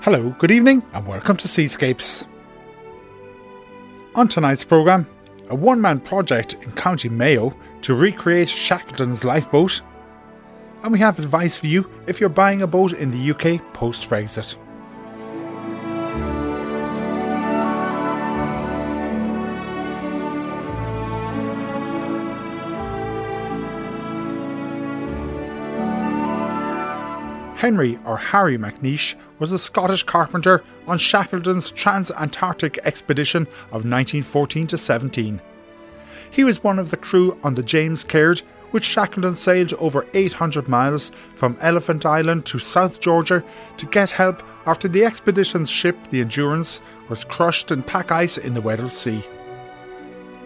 Hello, good evening and welcome to Seascapes. On tonight's programme, a one-man project in County Mayo to recreate Shackleton's lifeboat, and we have advice for you if you're buying a boat in the UK post-Brexit. Henry, or Harry McNeish, was a Scottish carpenter on Shackleton's Trans-Antarctic Expedition of 1914-17. He was one of the crew on the James Caird, which Shackleton sailed over 800 miles from Elephant Island to South Georgia to get help after the expedition's ship, the Endurance, was crushed in pack ice in the Weddell Sea.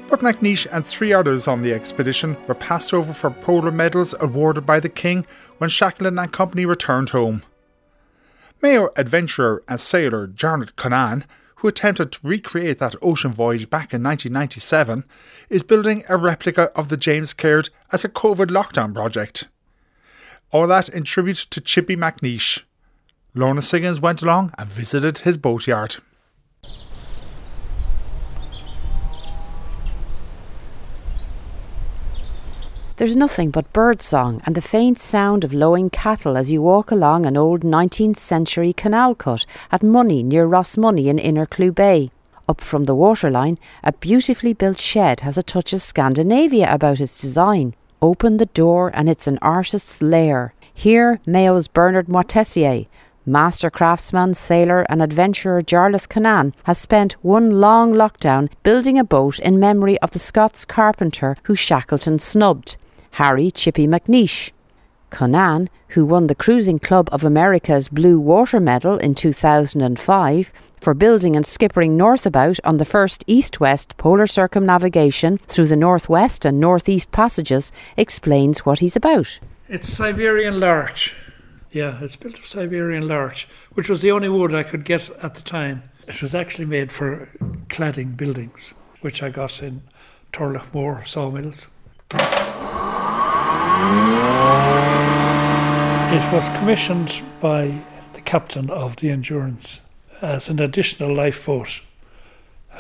But McNeish and three others on the expedition were passed over for polar medals awarded by the King when Shackleton and company returned home. Mayo adventurer and sailor Jarlath Cunnane, who attempted to recreate that ocean voyage back in 1997, is building a replica of the James Caird as a COVID lockdown project. All that in tribute to Chippy McNeish. Lorna Siggins went along and visited his boatyard. There's nothing but bird song and the faint sound of lowing cattle as you walk along an old 19th century canal cut at Money near Rossmoney in Inner Clue Bay. Up from the waterline, a beautifully built shed has a touch of Scandinavia about its design. Open the door and it's an artist's lair. Here, Mayo's Bernard Moitessier, master craftsman, sailor and adventurer Jarlath Cunnane, has spent one long lockdown building a boat in memory of the Scots carpenter who Shackleton snubbed, Harry Chippy McNeish. Cunnane, who won the Cruising Club of America's Blue Water Medal in 2005 for building and skippering northabout on the first east-west polar circumnavigation through the northwest and northeast passages, explains what he's about. It's Siberian larch. Yeah, it's built of Siberian larch, which was the only wood I could get at the time. It was actually made for cladding buildings, which I got in Turlockmore sawmills. It was commissioned by the captain of the Endurance as an additional lifeboat.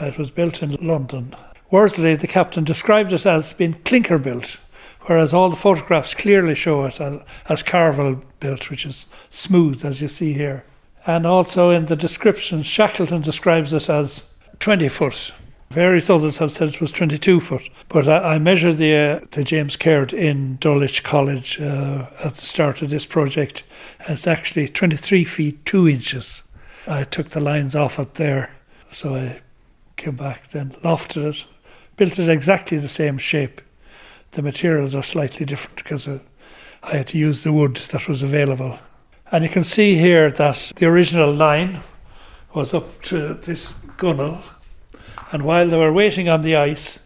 It was built in London. Worsley, the captain, described it as being clinker built, whereas all the photographs clearly show it as Carvel built, which is smooth, as you see here. And also in the description, Shackleton describes it as 20 foot. Various others have said it was 22 foot, but I measured the James Caird in Dulwich College at the start of this project. It's actually 23 feet 2 inches. I took the lines off it there, so I came back then, lofted it, built it exactly the same shape. The materials are slightly different because I had to use the wood that was available. And you can see here that the original line was up to this gunwale. And while they were waiting on the ice,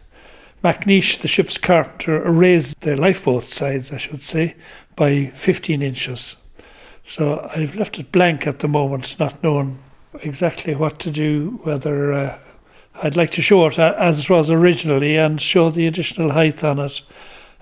McNeish, the ship's carpenter, raised the lifeboat sides, I should say, by 15 inches. So I've left it blank at the moment, not knowing exactly what to do, whether I'd like to show it as it was originally and show the additional height on it,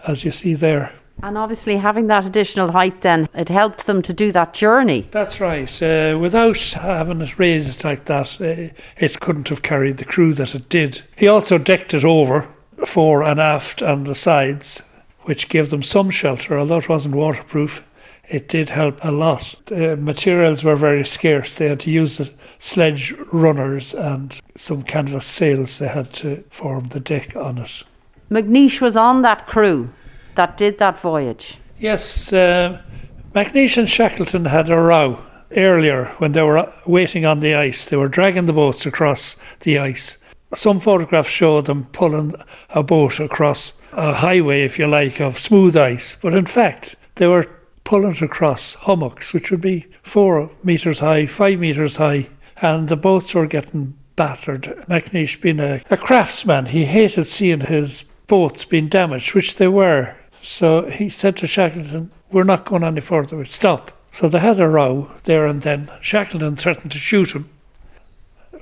as you see there. And obviously having that additional height then, it helped them to do that journey. That's right. Without having it raised like that, it couldn't have carried the crew that it did. He also decked it over, fore and aft and the sides, which gave them some shelter, although it wasn't waterproof. It did help a lot. The materials were very scarce. They had to use the sledge runners and some canvas sails they had to form the deck on it. McNeish was on that crew that did that voyage. Yes, McNeish and Shackleton had a row earlier when they were waiting on the ice. They were dragging the boats across the ice. Some photographs show them pulling a boat across a highway, if you like, of smooth ice. But in fact, they were pulling it across hummocks, which would be 4 metres high, 5 metres high, and the boats were getting battered. McNeish, being a craftsman, he hated seeing his boats being damaged, which they were. So he said to Shackleton, "We're not going any further, we'll stop." So they had a row there and then. Shackleton threatened to shoot him,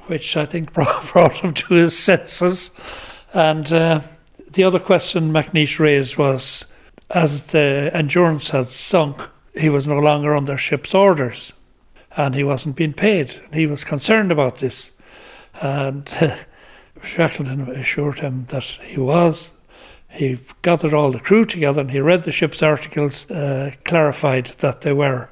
which I think brought him to his senses. And the other question McNeish raised was, as the Endurance had sunk, he was no longer under ship's orders and he wasn't being paid. He was concerned about this. And Shackleton assured him that he was. He gathered all the crew together and he read the ship's articles, clarified that they were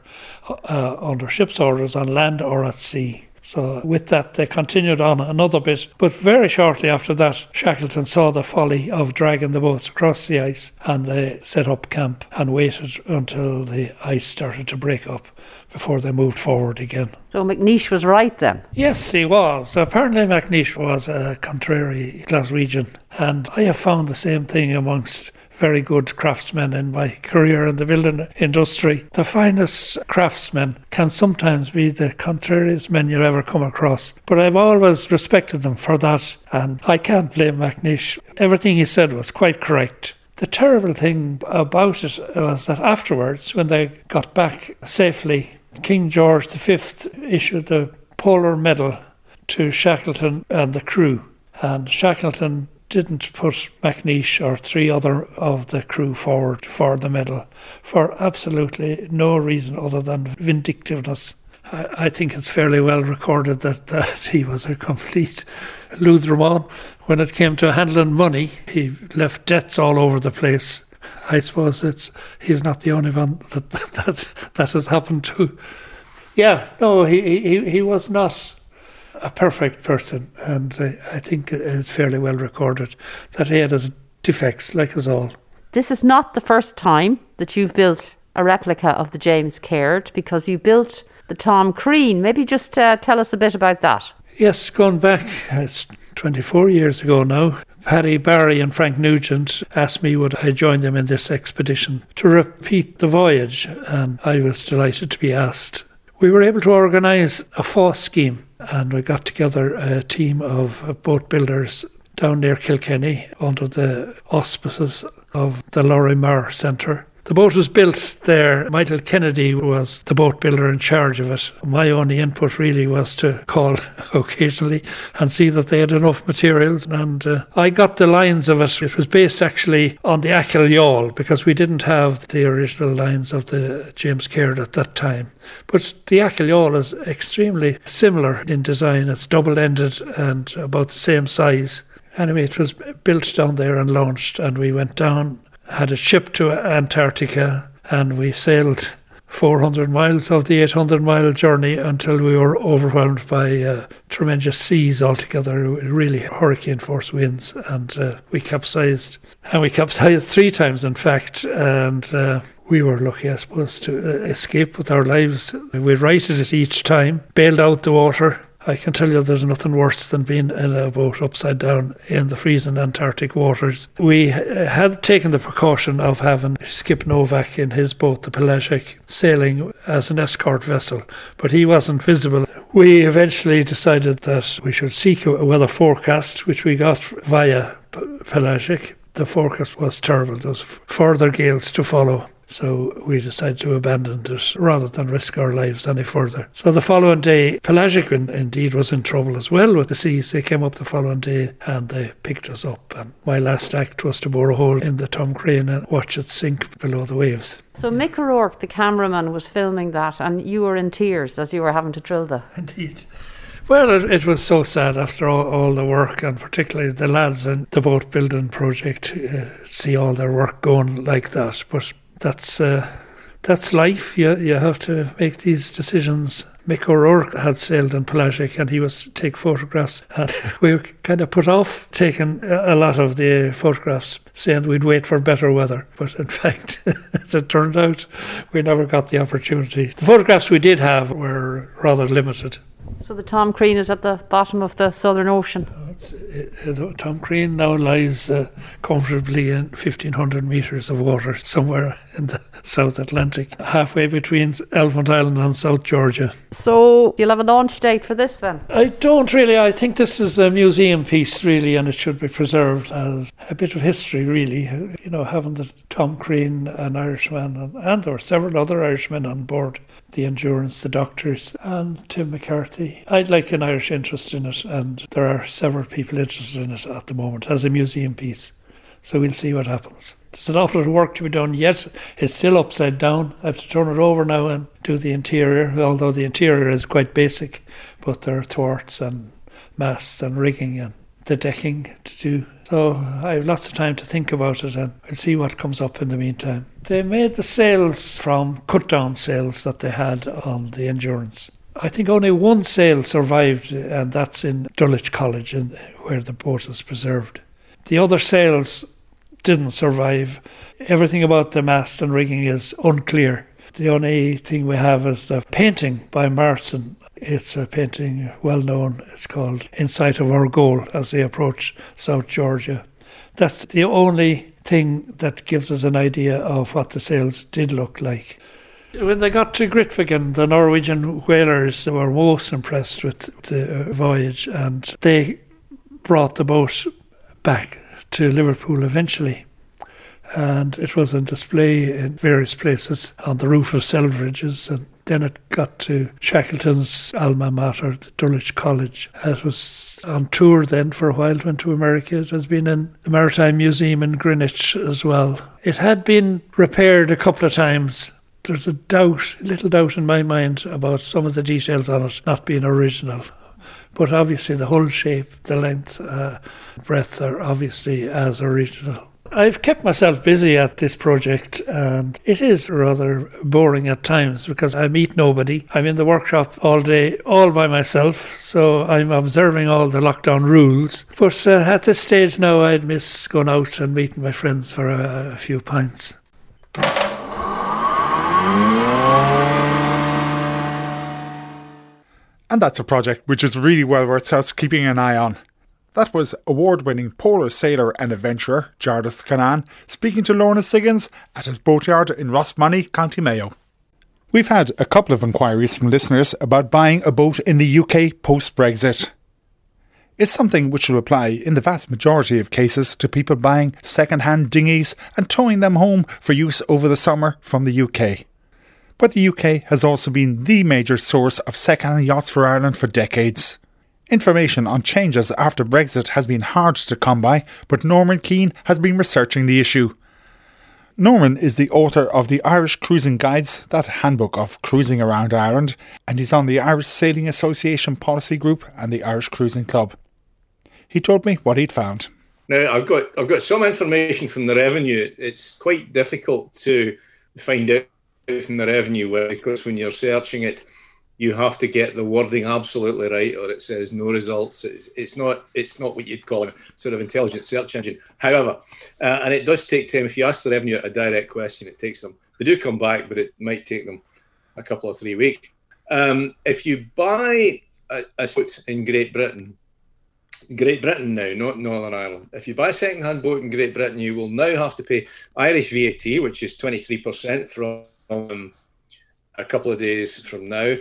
under ship's orders on land or at sea. So with that, they continued on another bit. But very shortly after that, Shackleton saw the folly of dragging the boats across the ice, and they set up camp and waited until the ice started to break up before they moved forward again. So McNeish was right then? Yes, he was. Apparently McNeish was a contrary Glaswegian, and I have found the same thing amongst very good craftsmen in my career in the building industry. The finest craftsmen can sometimes be the contrariest men you'll ever come across, but I've always respected them for that, and I can't blame McNeish. Everything he said was quite correct. The terrible thing about it was that afterwards, when they got back safely, King George V issued the Polar Medal to Shackleton and the crew, and Shackleton didn't put McNeish or three other of the crew forward for the medal for absolutely no reason other than vindictiveness. I think it's fairly well recorded that he was a complete Lutheraman. When it came to handling money, he left debts all over the place. I suppose he's not the only one that has happened to. Yeah, no, he was not a perfect person, and I think it's fairly well recorded that he had his defects, like us all. This is not the first time that you've built a replica of the James Caird, because you built the Tom Crean. Maybe just tell us a bit about that. Yes, going back, it's 24 years ago now, Paddy Barry and Frank Nugent asked me would I join them in this expedition to repeat the voyage, and I was delighted to be asked. We were able to organise a FOSS scheme, and we got together a team of boat builders down near Kilkenny under the auspices of the Lorry Mar Centre. The boat was built there. Michael Kennedy was the boat builder in charge of it. My only input really was to call occasionally and see that they had enough materials, and I got the lines of it. It was based actually on the Achill Yawl, because we didn't have the original lines of the James Caird at that time. But the Achill Yawl is extremely similar in design. It's double-ended and about the same size. Anyway, it was built down there and launched, and we went down, had a ship to Antarctica, and we sailed 400 miles of the 800-mile journey until we were overwhelmed by tremendous seas altogether, really hurricane-force winds, and we capsized. And we capsized three times, in fact, and we were lucky, I suppose, to escape with our lives. We righted it each time, bailed out the water. I can tell you there's nothing worse than being in a boat upside down in the freezing Antarctic waters. We had taken the precaution of having Skip Novak in his boat, the Pelagic, sailing as an escort vessel, but he wasn't visible. We eventually decided that we should seek a weather forecast, which we got via Pelagic. The forecast was terrible. There was further gales to follow. So we decided to abandon this rather than risk our lives any further. So the following day, Pelagic indeed was in trouble as well with the seas. They came up the following day and they picked us up. And my last act was to bore a hole in the Tom Crean and watch it sink below the waves. So Mick O'Rourke, the cameraman, was filming that, and you were in tears as you were having to drill that. Indeed. Well, it was so sad after all the work, and particularly the lads in the boat building project see all their work going like that. But that's life. You have to make these decisions. Mick O'Rourke had sailed in Pelagic and he was to take photographs, and we were kind of put off taking a lot of the photographs, saying we'd wait for better weather. But in fact, as it turned out, we never got the opportunity. The photographs we did have were rather limited. So the Tom Crean is at the bottom of the Southern Ocean. The Tom Crean now lies comfortably in 1,500 metres of water somewhere in the South Atlantic, halfway between Elephant Island and South Georgia. So you'll have a launch date for this then? I don't really. I think this is a museum piece really, and it should be preserved as a bit of history really. You know, having the Tom Crean, an Irishman, and there were several other Irishmen on board. the Endurance, the Doctors, and Tim McCarthy. I'd like an Irish interest in it, and there are several people interested in it at the moment as a museum piece. So we'll see what happens. There's an awful lot of work to be done yet. It's still upside down. I have to turn it over now and do the interior, although the interior is quite basic, but there are thwarts and masts and rigging and the decking to do. So I have lots of time to think about it, and we'll see what comes up in the meantime. They made the sails from cut-down sails that they had on the Endurance. I think only one sail survived, and that's in Dulwich College, where the boat is preserved. The other sails didn't survive. Everything about the mast and rigging is unclear. The only thing we have is the painting by Marston. It's a painting well known. It's called In Sight of Our Goal as they approach South Georgia. That's the only thing that gives us an idea of what the sails did look like. When they got to Grytviken, the Norwegian whalers were most impressed with the voyage, and they brought the boat back to Liverpool eventually, and it was on display in various places on the roof of Selfridges, and then it got to Shackleton's alma mater, the Dulwich College. It was on tour then for a while, it went to America. It has been in the Maritime Museum in Greenwich as well. It had been repaired a couple of times. There's a little doubt in my mind about some of the details on it not being original. But obviously the whole shape, the length, breadth are obviously as original. I've kept myself busy at this project, and it is rather boring at times because I meet nobody. I'm in the workshop all day, all by myself, so I'm observing all the lockdown rules. But at this stage now, I'd miss going out and meeting my friends for a few pints. And that's a project which is really well worth us keeping an eye on. That was award-winning polar sailor and adventurer Jarlath Cunnane speaking to Lorna Siggins at his boatyard in Rossmoney, County Mayo. We've had a couple of inquiries from listeners about buying a boat in the UK post-Brexit. It's something which will apply in the vast majority of cases to people buying second-hand dinghies and towing them home for use over the summer from the UK. But the UK has also been the major source of second-hand yachts for Ireland for decades. Information on changes after Brexit has been hard to come by, but Norman Keane has been researching the issue. Norman is the author of the Irish Cruising Guides, that handbook of cruising around Ireland, and he's on the Irish Sailing Association Policy Group and the Irish Cruising Club. He told me what he'd found. Now, I've got some information from the revenue. It's quite difficult to find out from the revenue, because when you're searching it, you have to get the wording absolutely right, or it says no results. It's not what you'd call a sort of intelligent search engine. However, and it does take time. If you ask the revenue a direct question, it takes them. They do come back, but it might take them a couple or 3 weeks. If you buy a boat in Great Britain now, not Northern Ireland. If you buy a second-hand boat in Great Britain, you will now have to pay Irish VAT, which is 23% from a couple of days from now,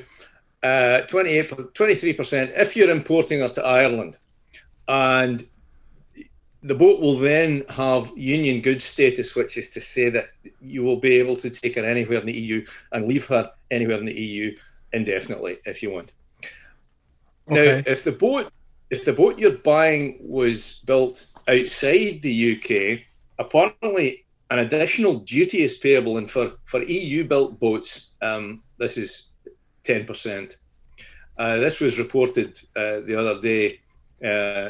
23% if you're importing her to Ireland. And the boat will then have union goods status, which is to say that you will be able to take her anywhere in the EU and leave her anywhere in the EU indefinitely if you want. Okay. Now, if the boat you're buying was built outside the UK, apparently an additional duty is payable, and for EU-built boats, this is 10%. This was reported the other day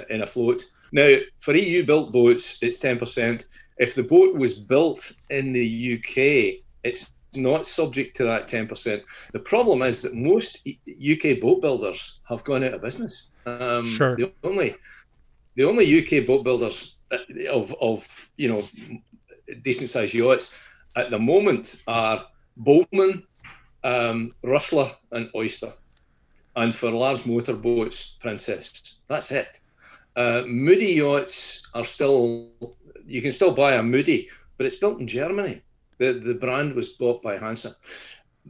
in a float. Now, for EU-built boats, it's 10%. If the boat was built in the UK, it's not subject to that 10%. The problem is that most UK boat builders have gone out of business. Sure. The only UK boat builders of you know, decent-sized yachts at the moment are Bowman, Rustler and Oyster. And for large motorboats, Princess. That's it. Moody yachts are still... You can still buy a Moody, but it's built in Germany. The brand was bought by Hansa.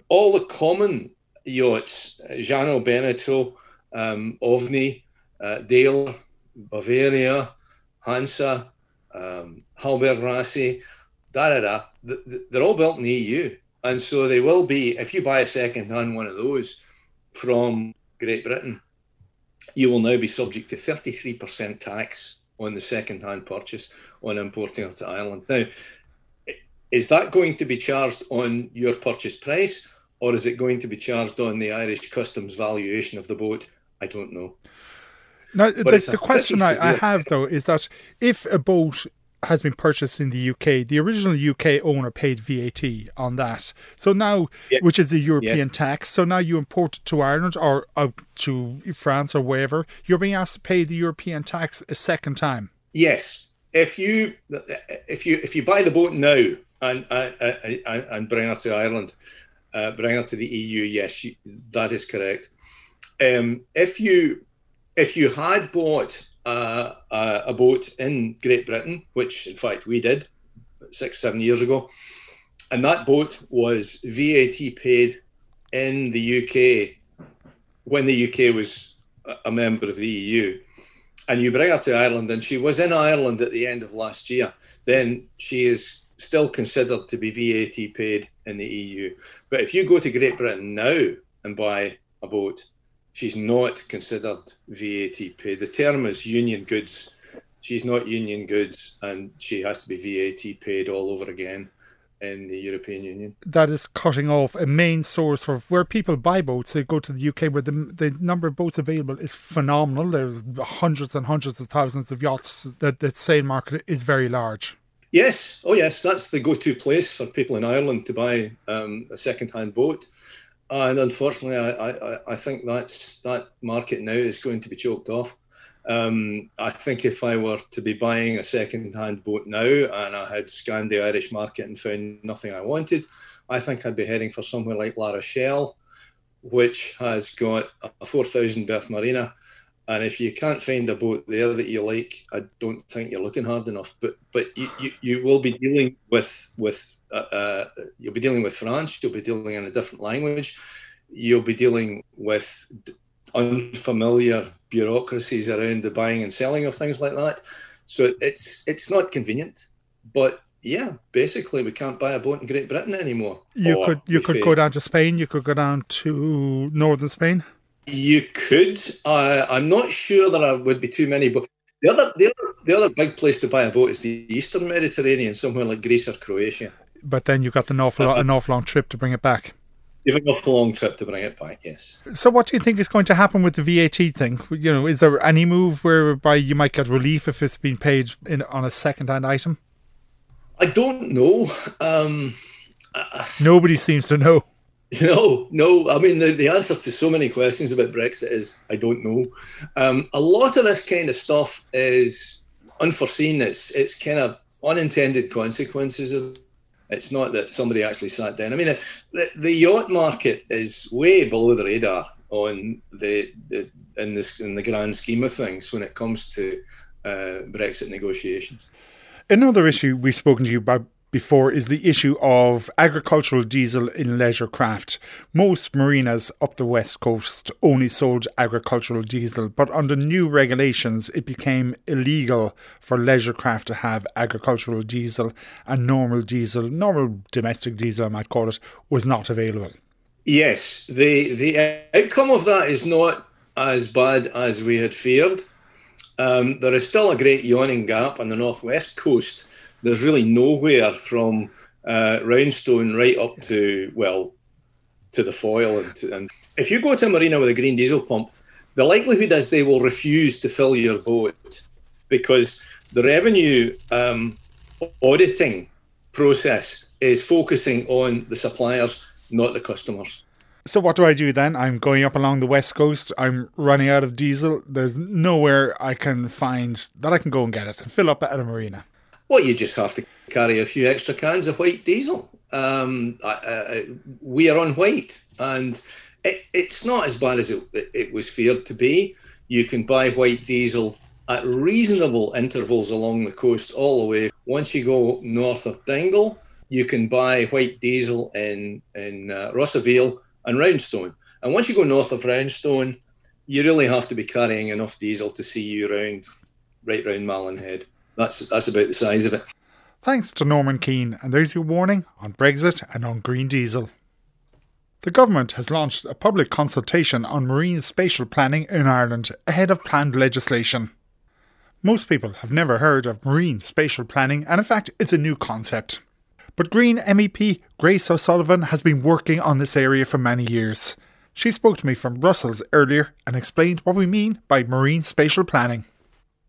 All the common yachts, Jano Beneteau, Ovni, Dáil, Bavaria, Hansa, Halberg Rassi, they're all built in the EU. And so they will be, if you buy a second-hand one of those from Great Britain, you will now be subject to 33% tax on the second-hand purchase on importing it to Ireland. Now, is that going to be charged on your purchase price, or is it going to be charged on the Irish customs valuation of the boat? I don't know. Now, the question I have, though, is that if a boat has been purchased in the UK, the original UK owner paid VAT on that. So now, which is the European tax, so now you import it to Ireland or out to France or wherever, you're being asked to pay the European tax a second time. Yes. If you buy the boat now and bring her to Ireland, bring her to the EU, yes, that is correct. If you had bought a boat in Great Britain, which in fact we did 6-7 years ago, and that boat was VAT paid in the UK when the UK was a member of the EU, and you bring her to Ireland and she was in Ireland at the end of last year, then she is still considered to be VAT paid in the EU. But if you go to Great Britain now and buy a boat, she's not considered VAT paid. The term is union goods. She's not union goods, and she has to be VAT paid all over again in the European Union. That is cutting off a main source for where people buy boats. They go to the UK where the number of boats available is phenomenal. There are hundreds and hundreds of thousands of yachts. That sale market is very large. Yes. Oh, yes. That's the go-to place for people in Ireland to buy a second-hand boat. And unfortunately, I think that market now is going to be choked off. I think if I were to be buying a second-hand boat now and I had scanned the Irish market and found nothing I wanted, I think I'd be heading for somewhere like La Rochelle, which has got a 4,000 berth marina. And if you can't find a boat there that you like, I don't think you're looking hard enough. But you will be dealing with you'll be dealing with French. You'll be dealing in a different language. You'll be dealing with unfamiliar bureaucracies around the buying and selling of things like that. So it's not convenient. But yeah, basically we can't buy a boat in Great Britain anymore. You could go down to Spain. You could go down to northern Spain. You could. I'm not sure that I would be too many, but the other big place to buy a boat is the Eastern Mediterranean, somewhere like Greece or Croatia. But then you've got an awful long trip to bring it back. You've an awful long trip to bring it back, yes. So what do you think is going to happen with the VAT thing? You know, is there any move whereby you might get relief if it's been paid on a second-hand item? I don't know. Nobody seems to know. No. I mean, the answer to so many questions about Brexit is I don't know. A lot of this kind of stuff is unforeseen. It's kind of unintended consequences. It's not that somebody actually sat down. I mean, the yacht market is way below the radar on in the grand scheme of things when it comes to Brexit negotiations. Another issue we've spoken to you about before is the issue of agricultural diesel in leisure craft. Most marinas up the west coast only sold agricultural diesel, but under new regulations it became illegal for leisure craft to have agricultural diesel, and normal domestic diesel, I might call it, was not available. Yes, the outcome of that is not as bad as we had feared. There is still a great yawning gap on the northwest coast. There's really nowhere from Roundstone right up to, well, to the Foyle. And if you go to a marina with a green diesel pump, the likelihood is they will refuse to fill your boat because the revenue auditing process is focusing on the suppliers, not the customers. So what do I do then? I'm going up along the west coast. I'm running out of diesel. There's nowhere I can find that I can go and get it and fill up at a marina. Well, you just have to carry a few extra cans of white diesel. We are on white, and it's not as bad as it was feared to be. You can buy white diesel at reasonable intervals along the coast all the way. Once you go north of Dingle, you can buy white diesel in Rossaville and Roundstone. And once you go north of Roundstone, you really have to be carrying enough diesel to see you right round Malinhead. That's about the size of it. Thanks to Norman Keane, and there's your warning on Brexit and on green diesel. The government has launched a public consultation on marine spatial planning in Ireland ahead of planned legislation. Most people have never heard of marine spatial planning, and in fact it's a new concept. But Green MEP Grace O'Sullivan has been working on this area for many years. She spoke to me from Brussels earlier and explained what we mean by marine spatial planning.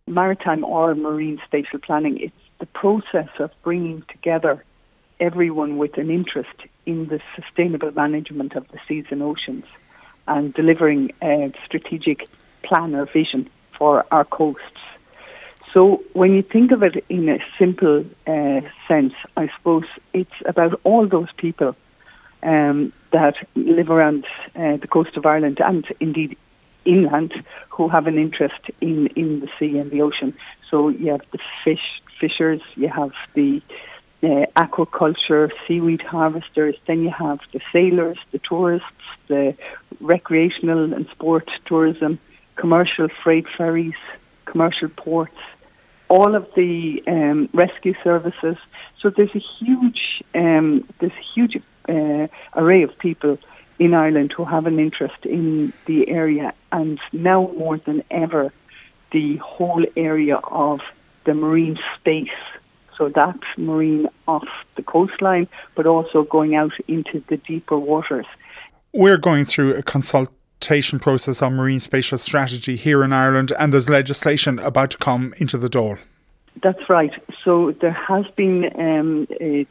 Maritime or marine spatial planning, it's the process of bringing together everyone with an interest in the sustainable management of the seas and oceans and delivering a strategic plan or vision for our coasts. So when you think of it in a simple sense, I suppose it's about all those people that live around the coast of Ireland and indeed inland who have an interest in the sea and the ocean. So you have the fishers, you have the aquaculture, seaweed harvesters, then you have the sailors, the tourists, the recreational and sport tourism, commercial freight ferries, commercial ports, all of the rescue services. So there's a huge array of people in Ireland who have an interest in the area, and now more than ever, the whole area of the marine space. So that's marine off the coastline, but also going out into the deeper waters. We're going through a consultation process on marine spatial strategy here in Ireland, and there's legislation about to come into the Dáil. That's right. So there has been,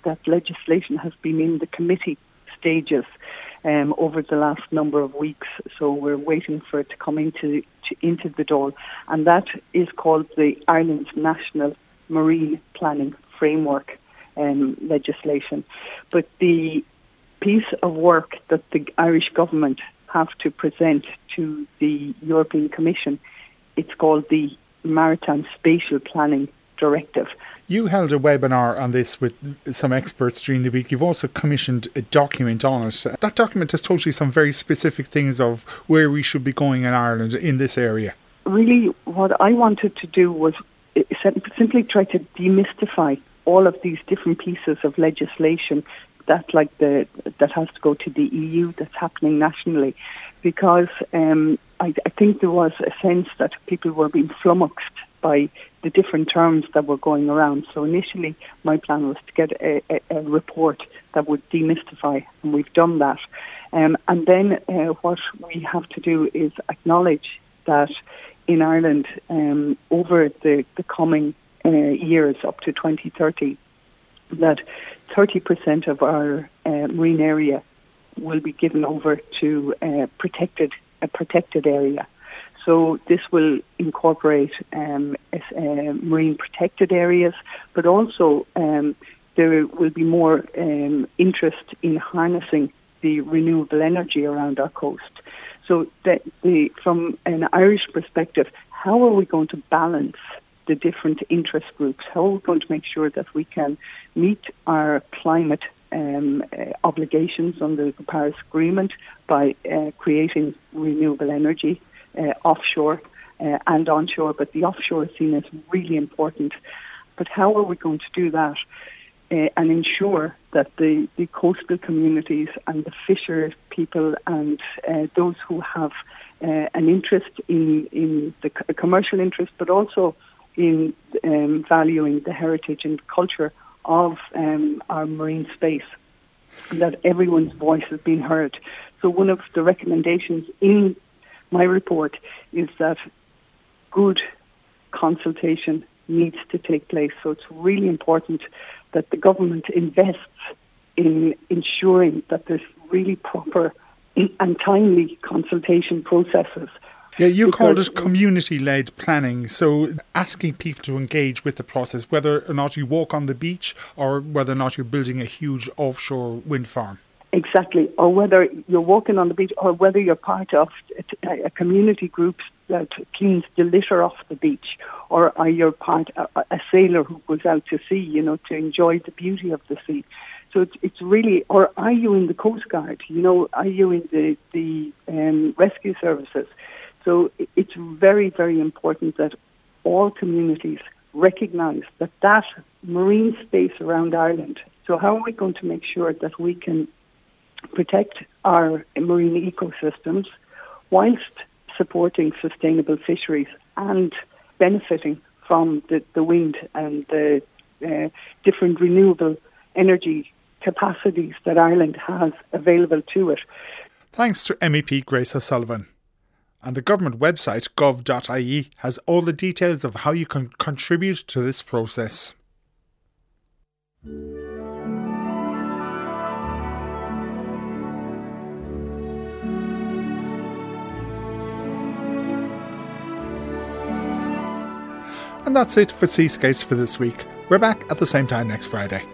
that legislation has been in the committee stages over the last number of weeks. So we're waiting for it to come into the Dáil. And that is called the Ireland's National Marine Planning Framework legislation. But the piece of work that the Irish government have to present to the European Commission, it's called the Maritime Spatial Planning Directive. You held a webinar on this with some experts during the week. You've also commissioned a document on it. That document has told you some very specific things of where we should be going in Ireland in this area. Really, what I wanted to do was simply try to demystify all of these different pieces of legislation that has to go to the EU, that's happening nationally, because I think there was a sense that people were being flummoxed by the different terms that were going around. So initially, my plan was to get a report that would demystify, and we've done that. And then what we have to do is acknowledge that in Ireland, over the coming years up to 2030, that 30% of our marine area will be given over to a protected area. So this will incorporate marine protected areas, but also there will be more interest in harnessing the renewable energy around our coast. So from an Irish perspective, how are we going to balance the different interest groups? How are we going to make sure that we can meet our climate obligations under the Paris Agreement by creating renewable energy offshore and onshore, but the offshore is seen as really important. But how are we going to do that and ensure that the coastal communities and the fisher people and those who have an interest in the commercial interest, but also in valuing the heritage and culture of our marine space, that everyone's voice has been heard. So one of the recommendations in my report is that good consultation needs to take place. So it's really important that the government invests in ensuring that there's really proper and timely consultation processes. Yeah, you called it community-led planning, so asking people to engage with the process, whether or not you walk on the beach or whether or not you're building a huge offshore wind farm. Exactly, or whether you're walking on the beach or whether you're part of a community group that cleans the litter off the beach, or are you part a sailor who goes out to sea, to enjoy the beauty of the sea. So it's really, or are you in the Coast Guard, are you in the rescue services? So it's very, very important that all communities recognise that that marine space around Ireland. So how are we going to make sure that we can protect our marine ecosystems whilst supporting sustainable fisheries and benefiting from the wind and the different renewable energy capacities that Ireland has available to it. Thanks to MEP Grace O'Sullivan. And the government website gov.ie has all the details of how you can contribute to this process. And that's it for Seascapes for this week. We're back at the same time next Friday.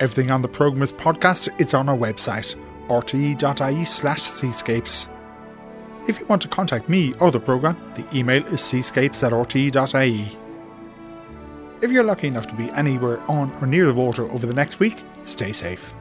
Everything on the programme is podcast. It's on our website, rte.ie/seascapes. If you want to contact me or the programme, the email is seascapes@rte.ie. If you're lucky enough to be anywhere on or near the water over the next week, stay safe.